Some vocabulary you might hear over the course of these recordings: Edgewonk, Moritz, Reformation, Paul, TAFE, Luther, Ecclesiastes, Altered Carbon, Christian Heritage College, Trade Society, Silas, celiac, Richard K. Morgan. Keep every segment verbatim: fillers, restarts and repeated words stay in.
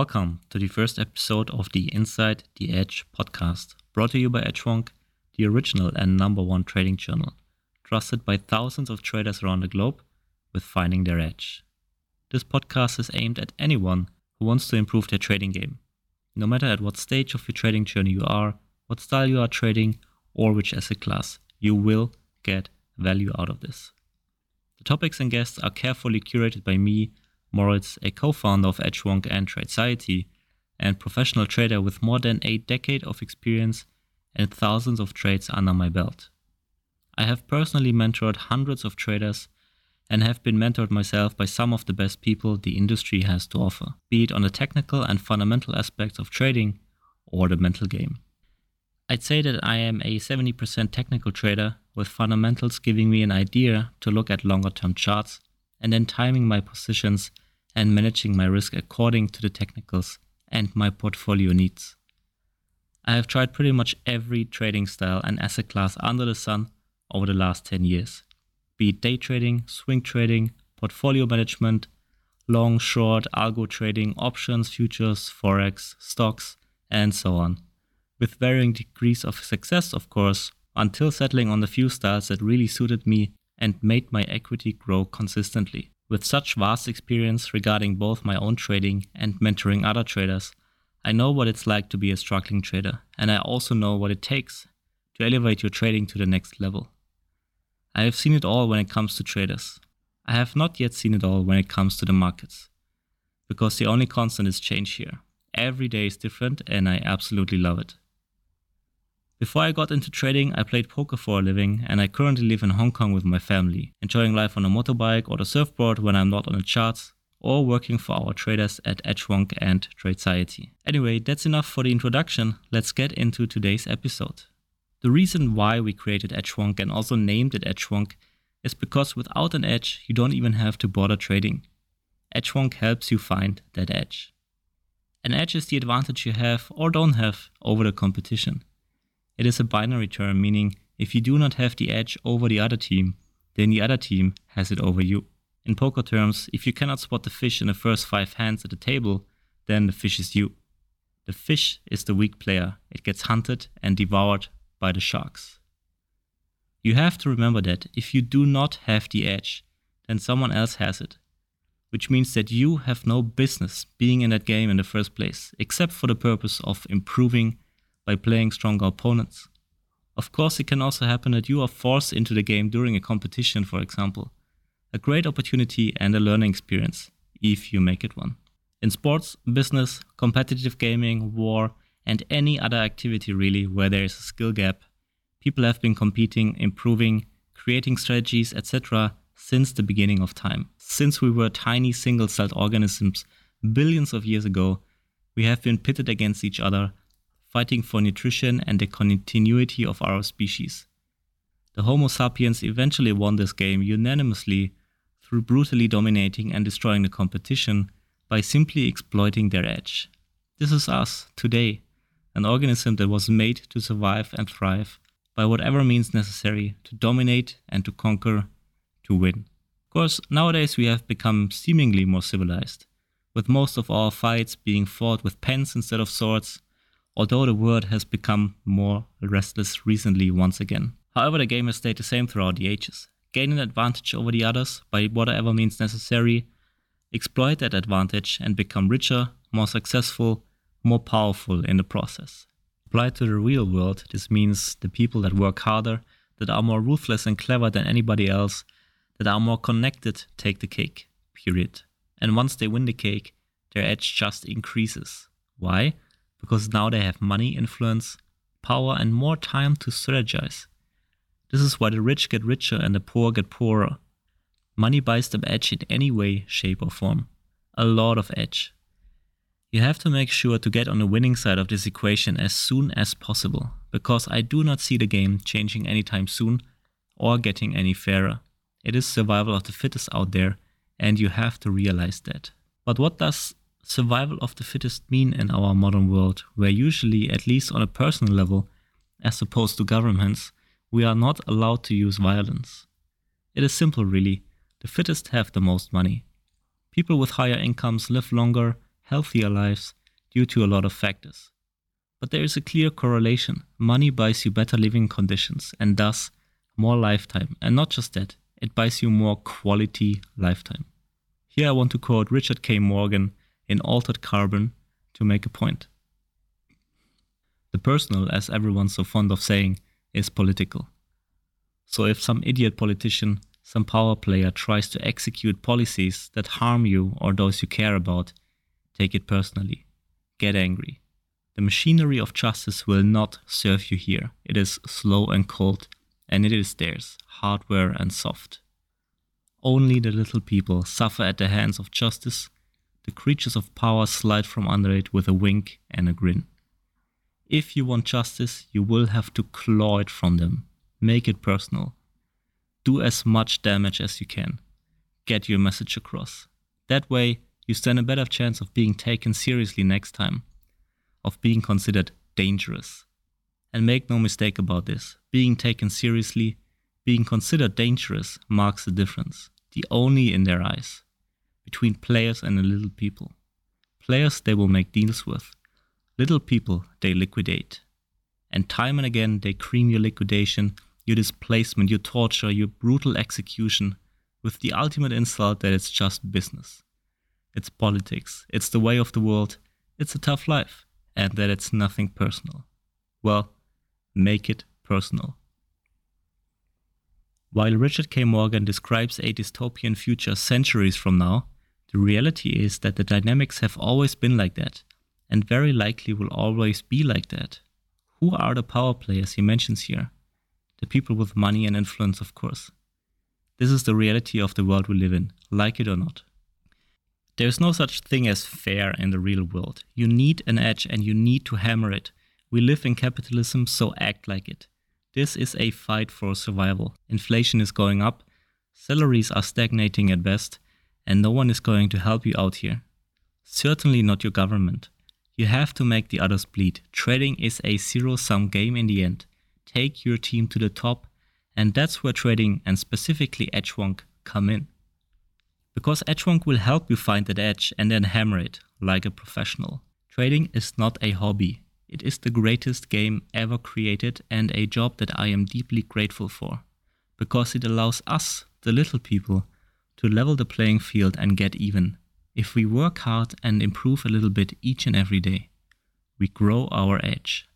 Welcome to the first episode of the Inside the Edge podcast, brought to you by Edgewonk, the original and number one trading journal, trusted by thousands of traders around the globe with finding their edge. This podcast is aimed at anyone who wants to improve their trading game, no matter at what stage of your trading journey you are, what style you are trading, or which asset class. You will get value out of this. The topics and guests are carefully curated by me, Moritz, a co-founder of Edgewonk and Trade Society, and professional trader with more than a decade of experience and thousands of trades under my belt. I have personally mentored hundreds of traders and have been mentored myself by some of the best people the industry has to offer, be it on the technical and fundamental aspects of trading or the mental game. I'd say that I am a seventy percent technical trader, with fundamentals giving me an idea to look at longer term charts and then timing my positions and managing my risk according to the technicals and my portfolio needs. I have tried pretty much every trading style and asset class under the sun over the last ten years, be it day trading, swing trading, portfolio management, long, short, algo trading, options, futures, forex, stocks, and so on, with varying degrees of success, of course, until settling on the few styles that really suited me and made my equity grow consistently. With such vast experience regarding both my own trading and mentoring other traders, I know what it's like to be a struggling trader, and I also know what it takes to elevate your trading to the next level. I have seen it all when it comes to traders. I have not yet seen it all when it comes to the markets, because the only constant is change here. Every day is different, and I absolutely love it. Before I got into trading, I played poker for a living, and I currently live in Hong Kong with my family, enjoying life on a motorbike or the surfboard when I'm not on the charts, or working for our traders at Edgewonk and Trade Society. Anyway, that's enough for the introduction. Let's get into today's episode. The reason why we created Edgewonk and also named it Edgewonk is because without an edge, you don't even have to bother trading. Edgewonk helps you find that edge. An edge is the advantage you have or don't have over the competition. It is a binary term, meaning if you do not have the edge over the other team, then the other team has it over you. In poker terms, if you cannot spot the fish in the first five hands at the table, then the fish is you. The fish is the weak player. It gets hunted and devoured by the sharks. You have to remember that if you do not have the edge, then someone else has it, which means that you have no business being in that game in the first place, except for the purpose of improving by playing stronger opponents. Of course, it can also happen that you are forced into the game during a competition, for example. A great opportunity and a learning experience, if you make it one. In sports, business, competitive gaming, war, and any other activity really where there is a skill gap, people have been competing, improving, creating strategies, et cetera since the beginning of time. Since we were tiny single-celled organisms billions of years ago, we have been pitted against each other, fighting for nutrition and the continuity of our species. The Homo sapiens eventually won this game unanimously through brutally dominating and destroying the competition by simply exploiting their edge. This is us, today, an organism that was made to survive and thrive by whatever means necessary to dominate and to conquer, to win. Of course, nowadays we have become seemingly more civilized, with most of our fights being fought with pens instead of swords, although the world has become more restless recently once again. However, the game has stayed the same throughout the ages. Gain an advantage over the others by whatever means necessary, exploit that advantage and become richer, more successful, more powerful in the process. Applied to the real world, this means the people that work harder, that are more ruthless and clever than anybody else, that are more connected, take the cake, period. And once they win the cake, their edge just increases. Why? Because now they have money, influence, power, and more time to strategize. This is why the rich get richer and the poor get poorer. Money buys them edge in any way, shape, or form. A lot of edge. You have to make sure to get on the winning side of this equation as soon as possible, because I do not see the game changing anytime soon or getting any fairer. It is survival of the fittest out there, and you have to realize that. But what does survival of the fittest mean in our modern world, where usually, at least on a personal level, as opposed to governments, we are not allowed to use violence? It is simple really, the fittest have the most money. People with higher incomes live longer, healthier lives due to a lot of factors. But there is a clear correlation. Money buys you better living conditions and thus more lifetime. And not just that, it buys you more quality lifetime. Here I want to quote Richard K. Morgan in Altered Carbon to make a point. The personal, as everyone's so fond of saying, is political. So if some idiot politician, some power player tries to execute policies that harm you or those you care about, take it personally. Get angry. The machinery of justice will not serve you here. It is slow and cold, and it is theirs, hardware and soft. Only the little people suffer at the hands of justice. The creatures of power slide from under it with a wink and a grin. If you want justice, you will have to claw it from them. Make it personal. Do as much damage as you can. Get your message across. That way, you stand a better chance of being taken seriously next time, of being considered dangerous. And make no mistake about this, being taken seriously, being considered dangerous marks the difference, the only in their eyes, between players and the little people. Players they will make deals with, little people they liquidate. And time and again they cream your liquidation, your displacement, your torture, your brutal execution with the ultimate insult that it's just business. It's politics, it's the way of the world, it's a tough life, and that it's nothing personal. Well, make it personal. While Richard K. Morgan describes a dystopian future centuries from now, the reality is that the dynamics have always been like that, and very likely will always be like that. Who are the power players he mentions here? The people with money and influence, of course. This is the reality of the world we live in, like it or not. There is no such thing as fair in the real world. You need an edge and you need to hammer it. We live in capitalism, so act like it. This is a fight for survival. Inflation is going up, salaries are stagnating at best, and no one is going to help you out here. Certainly not your government. You have to make the others bleed. Trading is a zero-sum game in the end. Take your team to the top, and that's where trading, and specifically Edgewonk, come in. Because Edgewonk will help you find that edge and then hammer it like a professional. Trading is not a hobby. It is the greatest game ever created and a job that I am deeply grateful for. Because it allows us, the little people, to level the playing field and get even. If we work hard and improve a little bit each and every day, we grow our edge.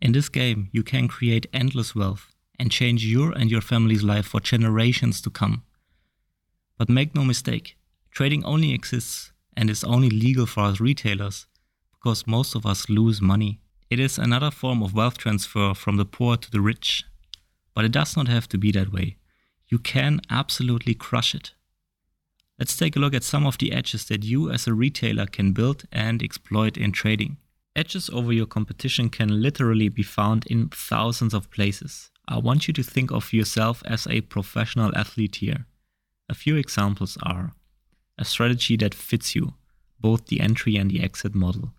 In this game, you can create endless wealth and change your and your family's life for generations to come. But make no mistake, trading only exists and is only legal for us retailers because most of us lose money. It is another form of wealth transfer from the poor to the rich. But it does not have to be that way. You can absolutely crush it. Let's take a look at some of the edges that you as a retailer can build and exploit in trading. Edges over your competition can literally be found in thousands of places. I want you to think of yourself as a professional athlete here. A few examples are a strategy that fits you, both the entry and the exit model,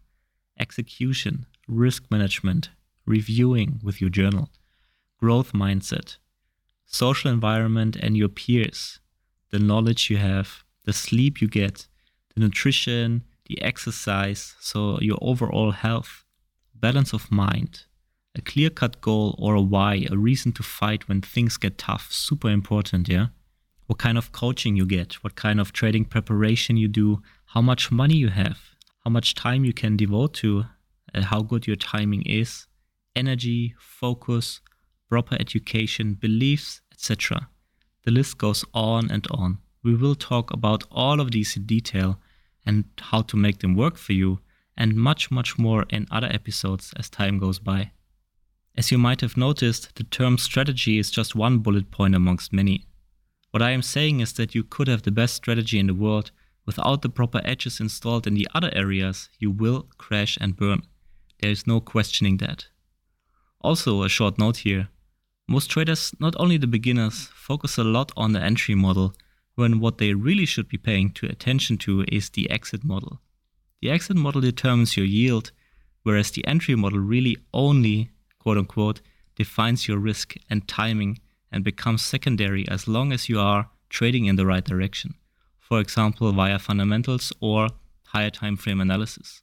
execution, risk management, reviewing with your journal, growth mindset, social environment and your peers, the knowledge you have, the sleep you get, the nutrition, the exercise, so your overall health, balance of mind, a clear-cut goal or a why, a reason to fight when things get tough, super important, yeah? What kind of coaching you get, what kind of trading preparation you do, how much money you have, how much time you can devote to, and how good your timing is, energy, focus, proper education, beliefs, et cetera. The list goes on and on. We will talk about all of these in detail and how to make them work for you and much, much more in other episodes as time goes by. As you might have noticed, the term strategy is just one bullet point amongst many. What I am saying is that you could have the best strategy in the world. Without the proper edges installed in the other areas, you will crash and burn. There is no questioning that. Also, a short note here. Most traders, not only the beginners, focus a lot on the entry model, when what they really should be paying to attention to is the exit model. The exit model determines your yield, whereas the entry model really only, quote unquote, defines your risk and timing and becomes secondary as long as you are trading in the right direction. For example, via fundamentals or higher time frame analysis.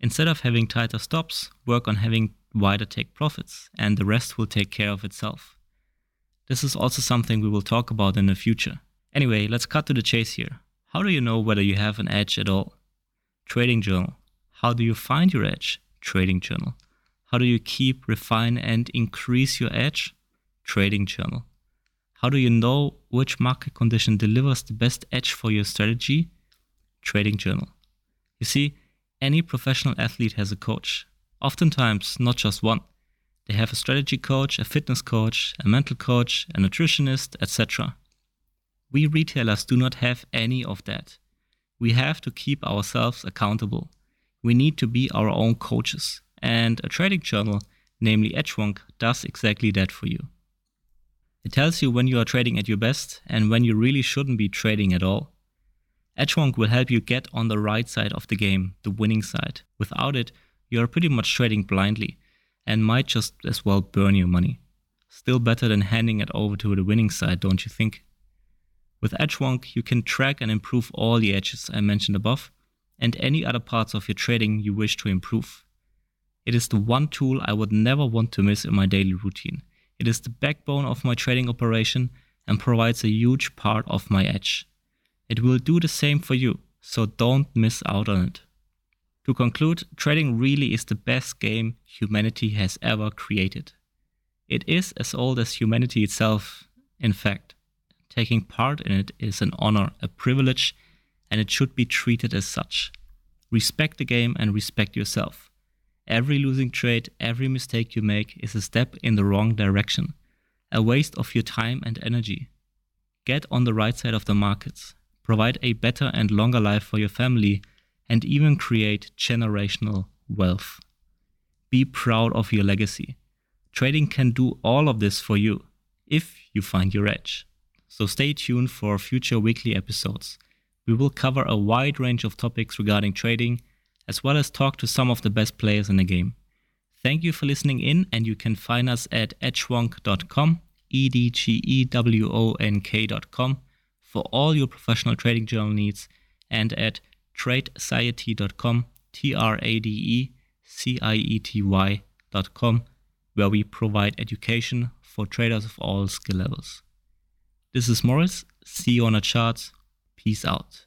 Instead of having tighter stops, work on having wider take profits, and the rest will take care of itself. This is also something we will talk about in the future. Anyway, let's cut to the chase here. How do you know whether you have an edge at all? Trading journal. How do you find your edge? Trading journal. How do you keep, refine, and increase your edge? Trading journal. How do you know which market condition delivers the best edge for your strategy? Trading journal. You see, any professional athlete has a coach. Oftentimes, not just one. They have a strategy coach, a fitness coach, a mental coach, a nutritionist, et cetera. We retailers do not have any of that. We have to keep ourselves accountable. We need to be our own coaches. And a trading journal, namely Edgewonk, does exactly that for you. It tells you when you are trading at your best and when you really shouldn't be trading at all. Edgewonk will help you get on the right side of the game, the winning side. Without it, you are pretty much trading blindly and might just as well burn your money. Still better than handing it over to the winning side, don't you think? With Edgewonk, you can track and improve all the edges I mentioned above and any other parts of your trading you wish to improve. It is the one tool I would never want to miss in my daily routine. It is the backbone of my trading operation and provides a huge part of my edge. It will do the same for you, so don't miss out on it. To conclude, trading really is the best game humanity has ever created. It is as old as humanity itself. In fact, taking part in it is an honor, a privilege, and it should be treated as such. Respect the game and respect yourself. Every losing trade, every mistake you make is a step in the wrong direction, a waste of your time and energy. Get on the right side of the markets, provide a better and longer life for your family, and even create generational wealth. Be proud of your legacy. Trading can do all of this for you, if you find your edge. So stay tuned for future weekly episodes. We will cover a wide range of topics regarding trading, as well as talk to some of the best players in the game. Thank you for listening in, and you can find us at edgewonk dot com, E D G E W O N K dot com, for all your professional trading journal needs, and at trade society dot com, T R A D E C I E T Y dot com, where we provide education for traders of all skill levels. This is Moritz. See you on the charts. Peace out.